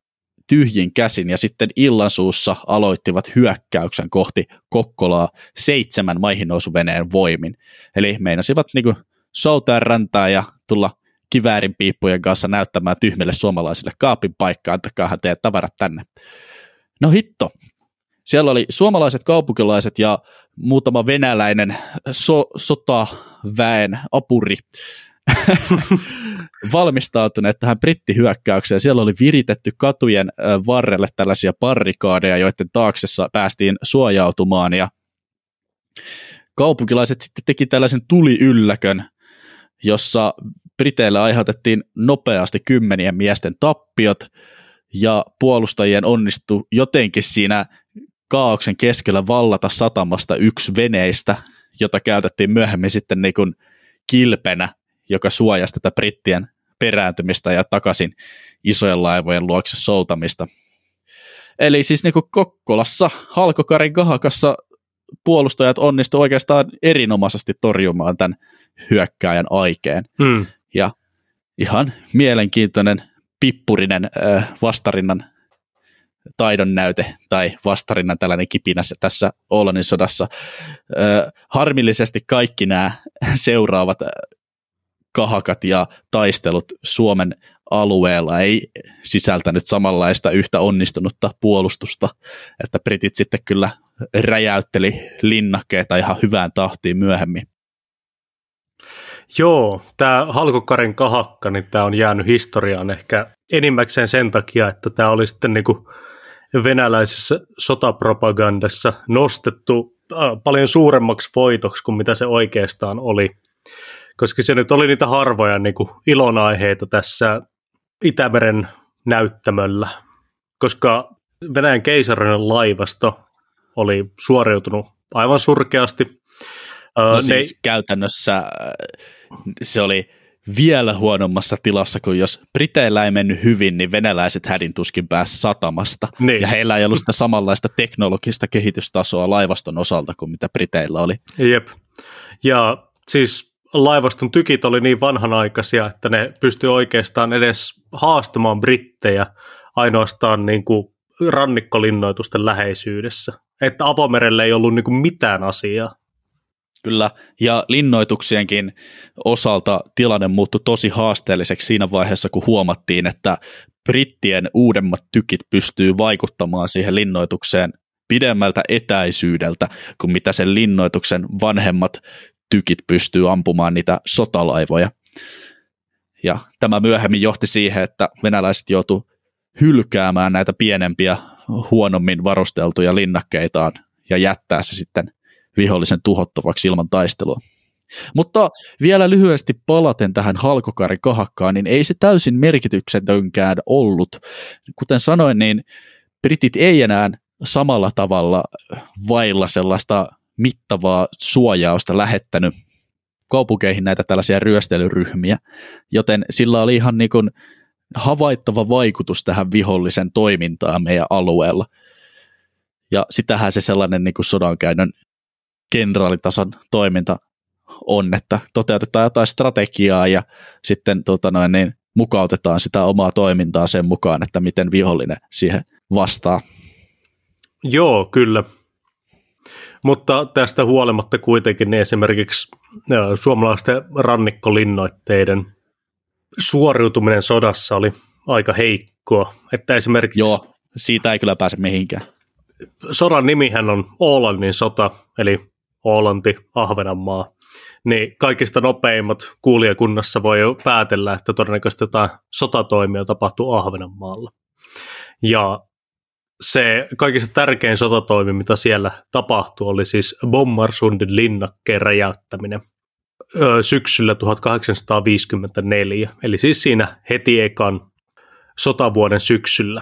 tyhjin käsin ja sitten illansuussa aloittivat hyökkäyksen kohti Kokkolaa 7 maihinnousuveneen voimin. Eli meinasivat niin kuin soutaa rantaa ja tulla kiväärinpiippujen kanssa näyttämään tyhmille suomalaisille kaapin paikkaa, antakaahan teidän tavarat tänne. No hitto. Siellä oli suomalaiset kaupunkilaiset ja muutama venäläinen sotaväen apuri valmistautuneet tähän brittihyökkäykseen. Siellä oli viritetty katujen varrelle tällaisia barrikaadeja, joiden taaksessa päästiin suojautumaan. Ja kaupunkilaiset sitten teki tällaisen tuliylläkön, jossa Briteille aiheutettiin nopeasti kymmenien miesten tappiot, ja puolustajien onnistui jotenkin siinä kaaoksen keskellä vallata satamasta yksi veneistä, jota käytettiin myöhemmin sitten niin kuin kilpenä, joka suojasi tätä brittien perääntymistä ja takaisin isojen laivojen luokse soutamista. Eli siis niin kuin Kokkolassa, Halkokarin kahakassa puolustajat onnistuivat oikeastaan erinomaisesti torjumaan tämän hyökkääjän aikeen. Ja ihan mielenkiintoinen pippurinen vastarinnan taidon näyte tai vastarinnan tällainen kipinä tässä Oolannin sodassa. Harmillisesti kaikki nämä seuraavat kahakat ja taistelut Suomen alueella ei sisältänyt samanlaista yhtä onnistunutta puolustusta, että britit sitten kyllä räjäytteli linnakkeita ihan hyvään tahtiin myöhemmin. Joo, tämä Halkokarin kahakka, niin tämä on jäänyt historiaan ehkä enimmäkseen sen takia, että tämä oli sitten niin kuin venäläisessä sotapropagandassa nostettu paljon suuremmaksi voitoksi kuin mitä se oikeastaan oli, koska se nyt oli niitä harvoja niin kuin ilonaiheita tässä Itämeren näyttämöllä, koska Venäjän keisarinen laivasto oli suoriutunut aivan surkeasti. No siis käytännössä se oli vielä huonommassa tilassa, kun jos briteillä ei mennyt hyvin, niin venäläiset hädintuskin pääsi satamasta. Niin. Ja heillä ei ollut sitä samanlaista teknologista kehitystasoa laivaston osalta kuin mitä briteillä oli. Jep. Ja siis laivaston tykit oli niin vanhanaikaisia, että ne pystyi oikeastaan edes haastamaan brittejä ainoastaan niin kuin rannikkolinnoitusten läheisyydessä. Että avomerelle ei ollut niin kuin mitään asiaa. Kyllä, ja linnoituksienkin osalta tilanne muuttui tosi haasteelliseksi siinä vaiheessa, kun huomattiin, että brittien uudemmat tykit pystyy vaikuttamaan siihen linnoitukseen pidemmältä etäisyydeltä, kuin mitä sen linnoituksen vanhemmat tykit pystyy ampumaan niitä sotalaivoja. Ja tämä myöhemmin johti siihen, että venäläiset joutuivat hylkäämään näitä pienempiä, huonommin varusteltuja linnakkeitaan ja jättää se sitten vihollisen tuhottavaksi ilman taistelua. Mutta vielä lyhyesti palaten tähän Halkokarin kahakkaan, niin ei se täysin merkityksetönkään ollut. Kuten sanoin, niin britit ei enää samalla tavalla vailla sellaista mittavaa suojausta lähettänyt kaupunkeihin näitä tällaisia ryöstelyryhmiä, joten sillä oli ihan niin kuin havaittava vaikutus tähän vihollisen toimintaan meidän alueella. Ja sitähän se sellainen niin kuin sodankäynnön generaalitason toiminta on, että toteutetaan jotain strategiaa ja sitten mukautetaan sitä omaa toimintaa sen mukaan, että miten vihollinen siihen vastaa. Joo, kyllä. Mutta tästä huolimatta kuitenkin niin esimerkiksi suomalaisten rannikkolinnoitteiden suoriutuminen sodassa oli aika heikkoa. Että esimerkiksi... Joo, siitä ei kyllä pääse mihinkään. Sodan nimihän on Oolannin sota, eli Oolanti, Ahvenanmaa, niin kaikista nopeimmat kuulijakunnassa voi jo päätellä, että todennäköisesti jotain sotatoimia tapahtuu Ahvenanmaalla. Ja se kaikista tärkein sotatoimi, mitä siellä tapahtui, oli siis Bommarsundin linnakkeen räjäyttäminen syksyllä 1854, eli siis siinä heti ekan sotavuoden syksyllä.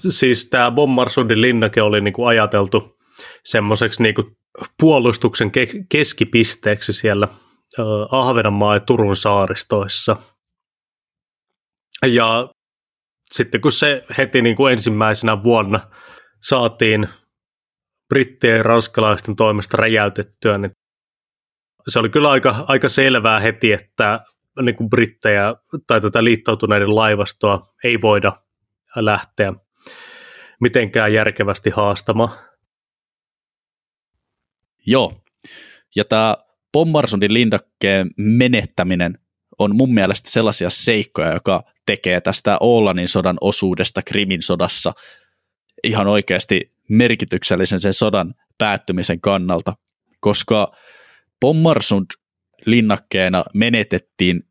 Siis tämä Bommarsundin linnake oli niinku ajateltu semmoiseksi niinku puolustuksen keskipisteeksi siellä Ahvenanmaa ja Turun saaristoissa. Ja sitten kun se heti niinku ensimmäisenä vuonna saatiin brittien ja ranskalaisten toimesta räjäytettyä, niin se oli kyllä aika selvää heti, että niin kuin brittejä tai tätä liittoutuneiden laivastoa ei voida lähteä mitenkään järkevästi haastamaan. Joo, ja tämä Bomarsundin lindakkeen menettäminen on mun mielestä sellaisia seikkoja, joka tekee tästä Ålannin sodan osuudesta Krimin sodassa ihan oikeasti merkityksellisen sen sodan päättymisen kannalta, koska Bomarsund linnakkeena menetettiin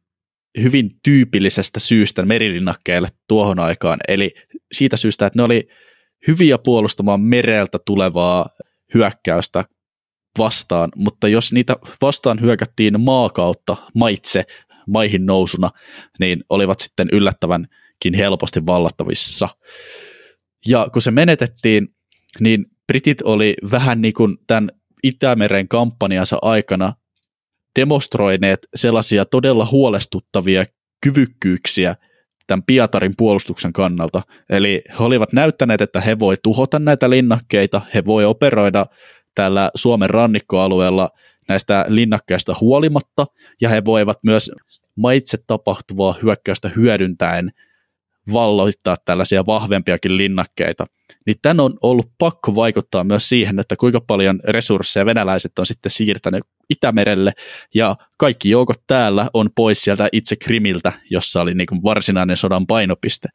hyvin tyypillisestä syystä merilinnakkeelle tuohon aikaan, eli siitä syystä, että ne oli hyviä puolustamaan mereltä tulevaa hyökkäystä vastaan, mutta jos niitä vastaan hyökättiin maakautta maitse maihin nousuna, niin olivat sitten yllättävänkin helposti vallattavissa. Ja kun se menetettiin, niin britit oli vähän niin kuin tämän Itämeren kampanjansa aikana demonstroineet sellaisia todella huolestuttavia kyvykkyyksiä tämän Pietarin puolustuksen kannalta. Eli he olivat näyttäneet, että he voi tuhota näitä linnakkeita, he voi operoida tällä Suomen rannikkoalueella näistä linnakkeista huolimatta, ja he voivat myös maitse tapahtuvaa hyökkäystä hyödyntäen valloittaa tällaisia vahvempiakin linnakkeita. Niin tämän on ollut pakko vaikuttaa myös siihen, että kuinka paljon resursseja venäläiset on sitten siirtänyt Itämerelle, ja kaikki joukot täällä on pois sieltä itse Krimiltä, jossa oli niin kuin varsinainen sodan painopiste.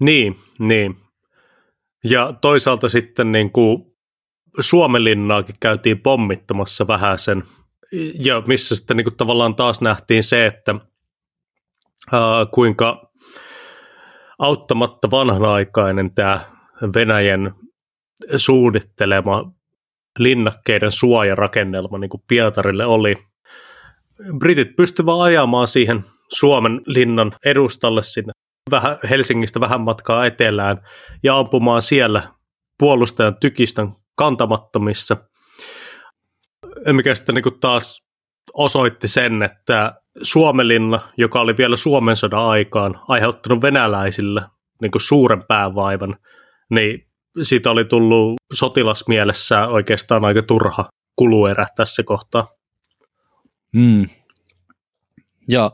Niin. Ja toisaalta sitten niin kuin Suomenlinnaakin käytiin pommittamassa vähäsen, ja missä sitten niin kuin tavallaan taas nähtiin se, että kuinka auttamatta vanhanaikainen tämä Venäjän suunnittelema linnakkeiden suojarakennelma niin kuin Pietarille oli. Britit pystyvät ajamaan siihen Suomen linnan edustalle sinne Helsingistä vähän matkaa etelään ja ampumaan siellä puolustajan tykistön kantamattomissa, mikä sitten niin kuin taas osoitti sen, että Suomenlinna, joka oli vielä Suomen sodan aikaan aiheuttanut venäläisille niin kuin suuren päävaivan, niin siitä oli tullut sotilasmielessä oikeastaan aika turha kuluerä tässä kohtaa. Ja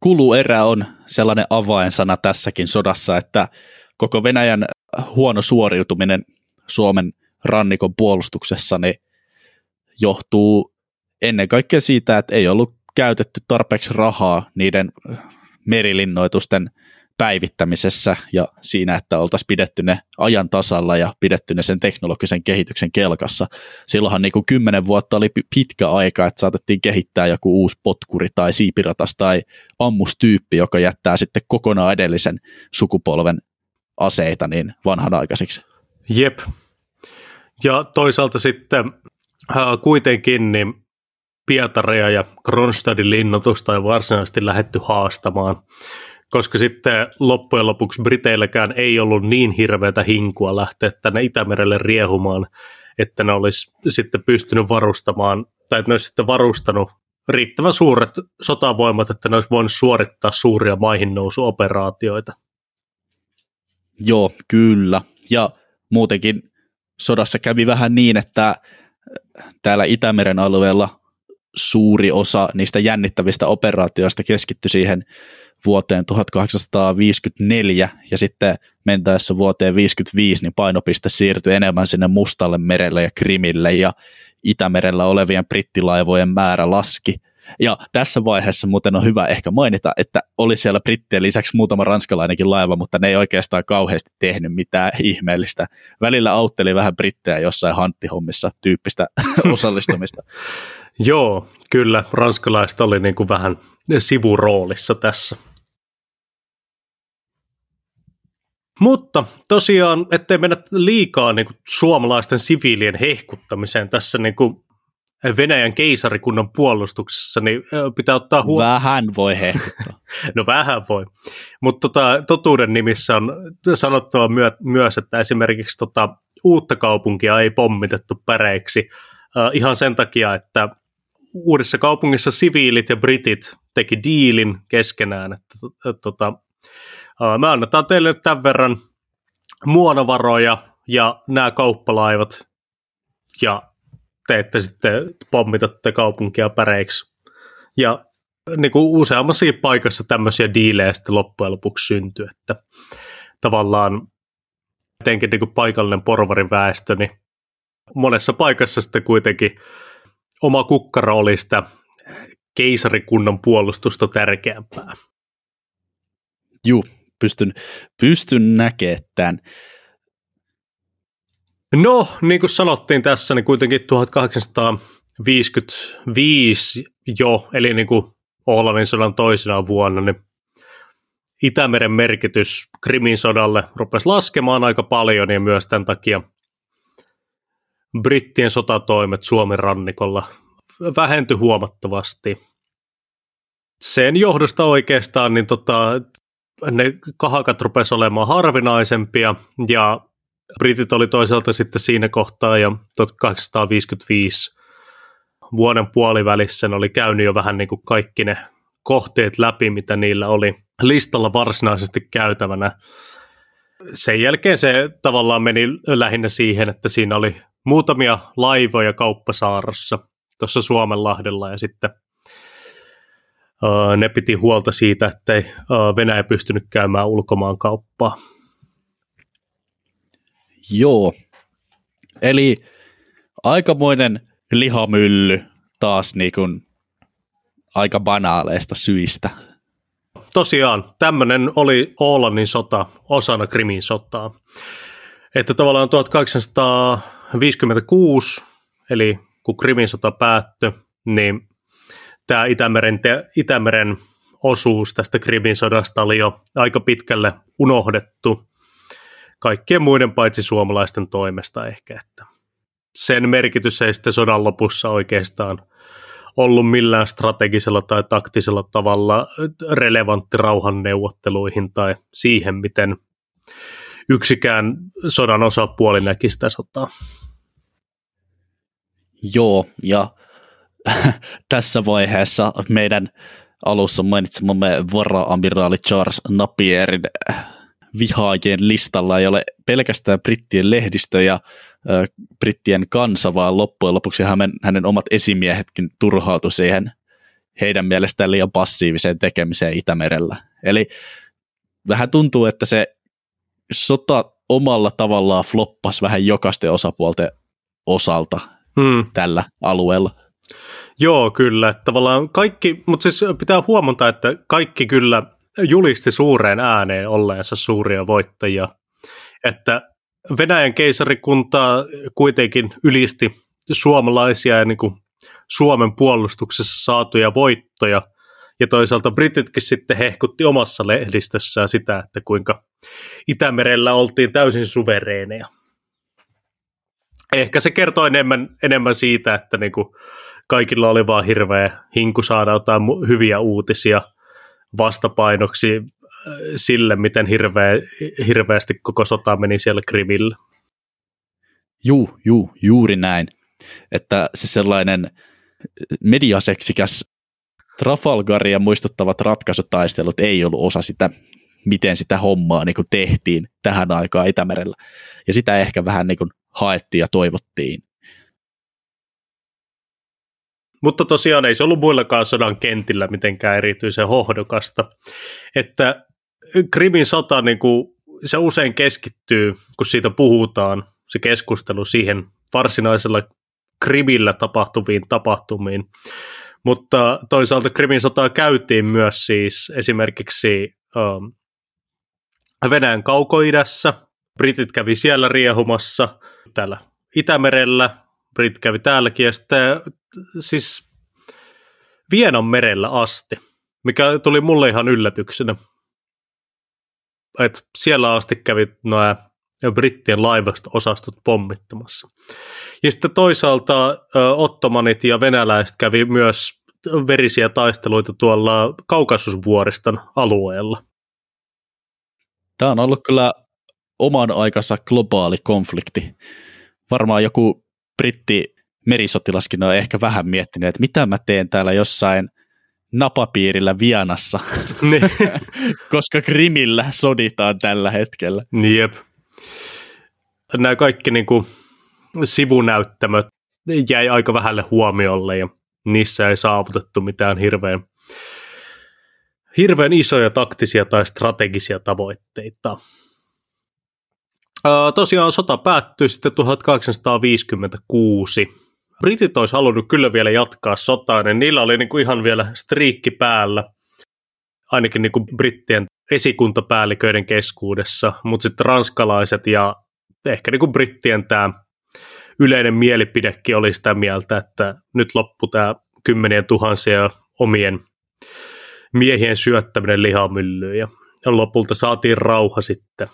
kuluerä on sellainen avainsana tässäkin sodassa, että koko Venäjän huono suoriutuminen Suomen rannikon puolustuksessa niin johtuu ennen kaikkea siitä, että ei ollut käytetty tarpeeksi rahaa niiden merilinnoitusten päivittämisessä ja siinä, että oltaisiin pidetty ne ajan tasalla ja pidetty ne sen teknologisen kehityksen kelkassa. Silloinhan niin kuin 10 vuotta oli pitkä aika, että saatettiin kehittää joku uusi potkuri tai siipiratas tai ammustyyppi, joka jättää sitten kokonaan edellisen sukupolven aseita niin vanhanaikaisiksi. Jep. Ja toisaalta sitten kuitenkin niin Pietaria ja Kronstadin linnoitusta ei varsinaisesti lähdetty haastamaan, koska sitten loppujen lopuksi briteilläkään ei ollut niin hirveätä hinkua lähteä tänne Itämerelle riehumaan, että ne olisi sitten pystynyt varustamaan, tai että ne olisi sitten varustanut riittävän suuret sotavoimat, että ne olisi voinut suorittaa suuria maihinnousuoperaatioita. Joo, kyllä. Ja muutenkin sodassa kävi vähän niin, että täällä Itämeren alueella suuri osa niistä jännittävistä operaatioista keskittyi siihen vuoteen 1854 ja sitten mentäessä vuoteen 1955 niin painopiste siirtyi enemmän sinne Mustalle merelle ja Krimille ja Itämerellä olevien brittilaivojen määrä laski. Ja tässä vaiheessa muuten on hyvä ehkä mainita, että oli siellä brittien lisäksi muutama ranskalainenkin laiva, mutta ne ei oikeastaan kauheasti tehnyt mitään ihmeellistä. Välillä autteli vähän brittejä jossain hanttihommissa tyyppistä osallistumista. Joo, kyllä. Ranskalaiset oli niin kuin vähän sivuroolissa tässä. Mutta tosiaan, ettei mennä liikaa niin kuin suomalaisten siviilien hehkuttamiseen tässä niin kuin Venäjän keisarikunnan puolustuksessa, niin pitää ottaa huomioon. Vähän voi hehkuttaa. No vähän voi, mutta totuuden nimissä on sanottava myös, että esimerkiksi Uutta-Kaupunkia ei pommitettu päreiksi ihan sen takia, että Uudessa Kaupungissa siviilit ja britit teki diilin keskenään, että me annetaan teille nyt tämän verran muonavaroja ja nämä kauppalaivat ja te ette sitten pommitatte kaupunkia päreiksi. Ja niin kuin useammassa paikassa tämmöisiä diilejä sitten loppujen lopuksi syntyy, että tavallaan etenkin niin kuin paikallinen porvariväestö, niin monessa paikassa sitten kuitenkin oma kukkaro oli sitä keisarikunnan puolustusta tärkeämpää. Juu, pystyn näkemään tämän. No, niin kuin sanottiin tässä, niin kuitenkin 1855 jo, eli niin kuin Oolannin sodan toisena vuonna, niin Itämeren merkitys Krimin sodalle rupesi laskemaan aika paljon, ja myös tämän takia brittien sotatoimet Suomen rannikolla vähentyi huomattavasti. Sen johdosta oikeastaan niin ne kahakat rupesi olemaan harvinaisempia, ja britit oli toisaalta sitten siinä kohtaa, ja 1855 vuoden puolivälissä ne oli käynyt jo vähän niin kuin kaikki ne kohteet läpi, mitä niillä oli listalla varsinaisesti käytävänä. Sen jälkeen se tavallaan meni lähinnä siihen, että siinä oli muutamia laivoja Kauppasaarossa tuossa Suomenlahdella, ja sitten ne piti huolta siitä, että ei Venäjä pystynyt käymään ulkomaankauppaa. Joo, eli aikamoinen lihamylly taas niin kuin aika banaaleista syistä. Tosiaan, tämmöinen oli Oolannin sota osana Krimin sotaa. Että tavallaan 1856, eli kun Krimin sota päättyi, niin tämä Itämeren osuus tästä Krimin sodasta oli jo aika pitkälle unohdettu kaikkien muiden paitsi suomalaisten toimesta ehkä. Että sen merkitys ei sitten sodan lopussa oikeastaan ollut millään strategisella tai taktisella tavalla relevantti rauhanneuvotteluihin tai siihen, miten yksikään sodan osapuoli näki sitä sotaa. Joo, ja tässä vaiheessa meidän alussa mainitsemamme vara-amiraali Charles Napierin vihaajien listalla ei ole pelkästään brittien lehdistö ja brittien kansa, vaan loppujen lopuksi hänen omat esimiehetkin turhautui siihen heidän mielestään liian passiiviseen tekemiseen Itämerellä. Eli vähän tuntuu, että se sota omalla tavallaan floppasi vähän jokaisten osapuolten osalta tällä alueella. Joo, kyllä. Tavallaan kaikki, mutta siis pitää huomata, että kaikki kyllä julisti suureen ääneen olleensa suuria voittajia, että Venäjän keisarikuntaa kuitenkin ylisti suomalaisia ja niin kuin Suomen puolustuksessa saatuja voittoja, ja toisaalta brititkin sitten hehkutti omassa lehdistössään sitä, että kuinka Itämerellä oltiin täysin suvereeneja. Ehkä se kertoi enemmän siitä, että niin kuin kaikilla oli vaan hirveä hinku saada jotain hyviä uutisia vastapainoksi sille, miten hirveästi koko sota meni siellä Krimillä. Juu, juuri näin. Että se sellainen mediaseksikäs Trafalgaria muistuttavat ratkaisutaistelut ei ollut osa sitä, miten sitä hommaa niin kuin tehtiin tähän aikaan Itämerellä. Ja sitä ehkä vähän niin kuin haettiin ja toivottiin. Mutta tosiaan ei se ollut muillakaan sodan kentillä mitenkään erityisen hohdokasta. Että Krimin sota, niin kuin se usein keskittyy, kun siitä puhutaan, se keskustelu siihen varsinaisella Krimillä tapahtuviin tapahtumiin. Mutta toisaalta Krimin sotaa käytiin myös siis esimerkiksi Venäjän kaukoidässä. Britit kävi siellä riehumassa, täällä Itämerellä. Britit kävi täälläkin ja sitten siis Vienan merellä asti, mikä tuli mulle ihan yllätyksenä. Et siellä asti kävi nämä brittien laivasto-osastot pommittamassa. Ja sitten toisaalta ottomanit ja venäläiset kävi myös verisiä taisteluita tuolla Kaukasusvuoriston alueella. Tämä on ollut kyllä oman aikansa globaali konflikti. Varmaan joku britti merisotilaskin on ehkä vähän miettinyt, että mitä mä teen täällä jossain napapiirillä Vienassa, koska Krimillä soditaan tällä hetkellä. Jep. nämä kaikki niin kuin sivunäyttämöt jäi aika vähälle huomiolle ja niissä ei saavutettu mitään hirveän isoja taktisia tai strategisia tavoitteita. Tosiaan sota päättyi sitten 1856. Britit olisi halunnut kyllä vielä jatkaa sotaa, niin niillä oli niinku ihan vielä striikki päällä, ainakin niinku brittien esikuntapäälliköiden keskuudessa, mutta sitten ranskalaiset ja ehkä niinku brittien tämä yleinen mielipidekin oli sitä mieltä, että nyt loppu tämä kymmenien tuhansia omien miehien syöttäminen lihamyllyyn ja lopulta saatiin rauha sitten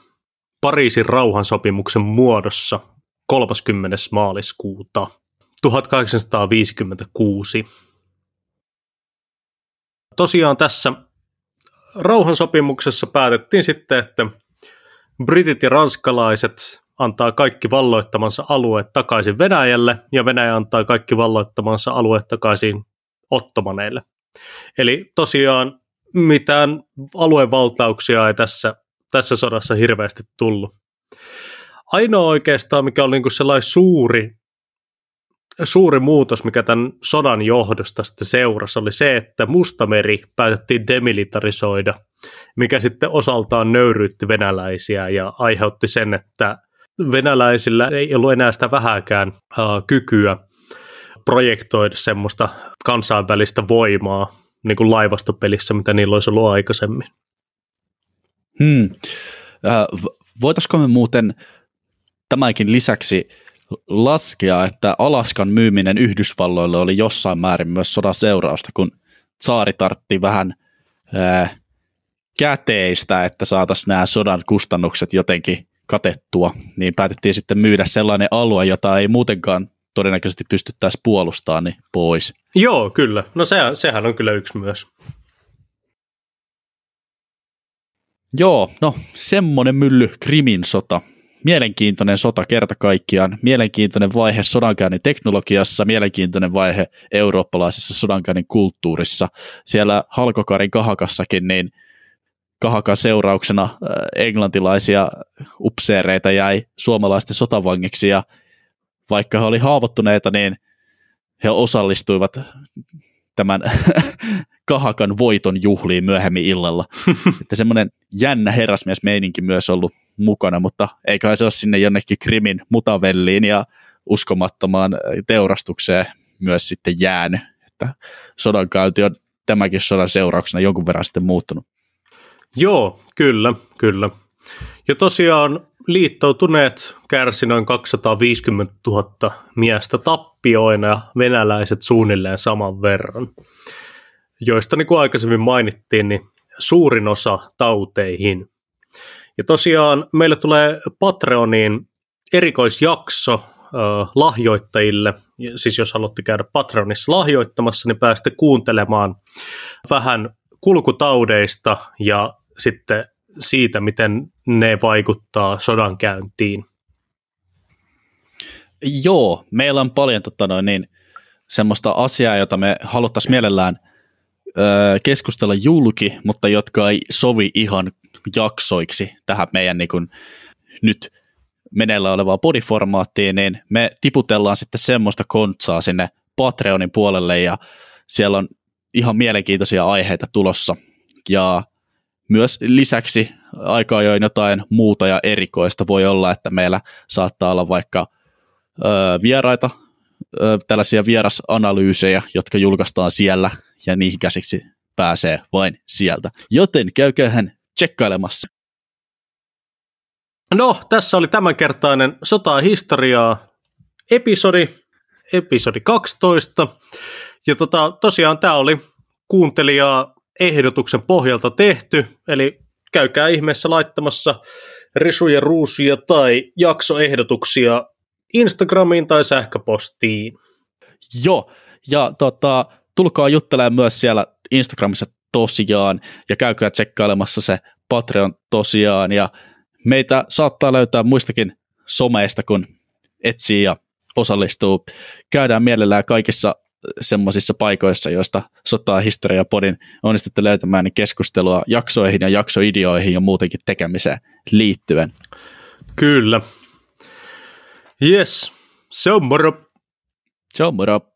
Pariisin rauhansopimuksen muodossa 30. maaliskuuta 1856. Tosiaan tässä rauhansopimuksessa päätettiin sitten, että britit ja ranskalaiset antaa kaikki valloittamansa alueet takaisin Venäjälle ja Venäjä antaa kaikki valloittamansa alueet takaisin ottomaneille. Eli tosiaan mitään aluevaltauksia ei tässä sodassa hirveästi tullut. Ainoa oikeastaan, mikä oli niin sellainen suuri muutos, mikä tämän sodan johdosta sitten seurasi, oli se, että Mustameri päätettiin demilitarisoida, mikä sitten osaltaan nöyryytti venäläisiä ja aiheutti sen, että venäläisillä ei ollut enää sitä vähäkään kykyä projektoida semmoista kansainvälistä voimaa niin kuin laivastopelissä, mitä niillä olisi ollut aikaisemmin. Voitaisiko me muuten tämänkin lisäksi laskea, että Alaskan myyminen Yhdysvalloille oli jossain määrin myös sodan seurausta, kun tsaari tartti vähän käteistä, että saataisiin nämä sodan kustannukset jotenkin katettua, niin päätettiin sitten myydä sellainen alue, jota ei muutenkaan todennäköisesti pystyttäisiin puolustamaan, niin pois. Joo, kyllä. No sehän on kyllä yksi myös. Joo, no semmoinen mylly Krimin sota. Mielenkiintoinen sota kerta kaikkiaan. Mielenkiintoinen vaihe sodankäynnin teknologiassa, mielenkiintoinen vaihe eurooppalaisessa sodankäynnin kulttuurissa. Siellä Halkokarin Kahakassakin, niin Kahakan seurauksena englantilaisia upseereita jäi suomalaisten sotavangiksi ja vaikka he oli haavoittuneita, niin he osallistuivat tämän Kahakan voiton juhliin myöhemmin illalla. Että semmoinen jännä herrasmiesmeininki myös ollut mukana, mutta eiköhän se ole sinne jonnekin Krimin mutavelliin ja uskomattomaan teurastukseen myös sitten jäänyt. Että sodankäynti on tämäkin sodan seurauksena jonkun verran sitten muuttunut. Joo, kyllä. Ja tosiaan liittoutuneet kärsi noin 250 000 miestä tappioina ja venäläiset suunnilleen saman verran, joista niin kuin aikaisemmin mainittiin, niin suurin osa tauteihin. Ja tosiaan meillä tulee Patreoniin erikoisjakso lahjoittajille, siis jos haluatte käydä Patreonissa lahjoittamassa, niin pääsette kuuntelemaan vähän kulkutaudeista ja sitten siitä, miten ne vaikuttaa sodankäyntiin. Joo, meillä on paljon semmoista asiaa, jota me haluttaisiin mielellään keskustella julki, mutta jotka ei sovi ihan jaksoiksi tähän meidän niin kun, nyt meneillään olevaan podiformaattiin, niin me tiputellaan sitten semmoista kontsaa sinne Patreonin puolelle ja siellä on ihan mielenkiintoisia aiheita tulossa ja myös lisäksi aika ajoin jotain muuta ja erikoista. Voi olla, että meillä saattaa olla vaikka vieraita, tällaisia vierasanalyysejä, jotka julkaistaan siellä ja niihin käsiksi pääsee vain sieltä. Joten käykäähän tsekkailemassa. No, tässä oli tämänkertainen Sotaa historiaa episodi 12. Ja tosiaan tämä oli kuuntelijaa ehdotuksen pohjalta tehty, eli käykää ihmeessä laittamassa risuja, ruusuja tai jaksoehdotuksia Instagramiin tai sähköpostiin. Joo, ja tulkaa juttelemaan myös siellä Instagramissa tosiaan, ja käykää tsekkailemassa se Patreon tosiaan, ja meitä saattaa löytää muistakin someista, kun etsii ja osallistuu. Käydään mielellään kaikissa semmoisissa paikoissa, joista Sotaa historiaa podin onnistutte löytämään niin keskustelua jaksoihin ja jaksoideoihin ja muutenkin tekemiseen liittyen. Kyllä. Yes, se on moro. Se on moro.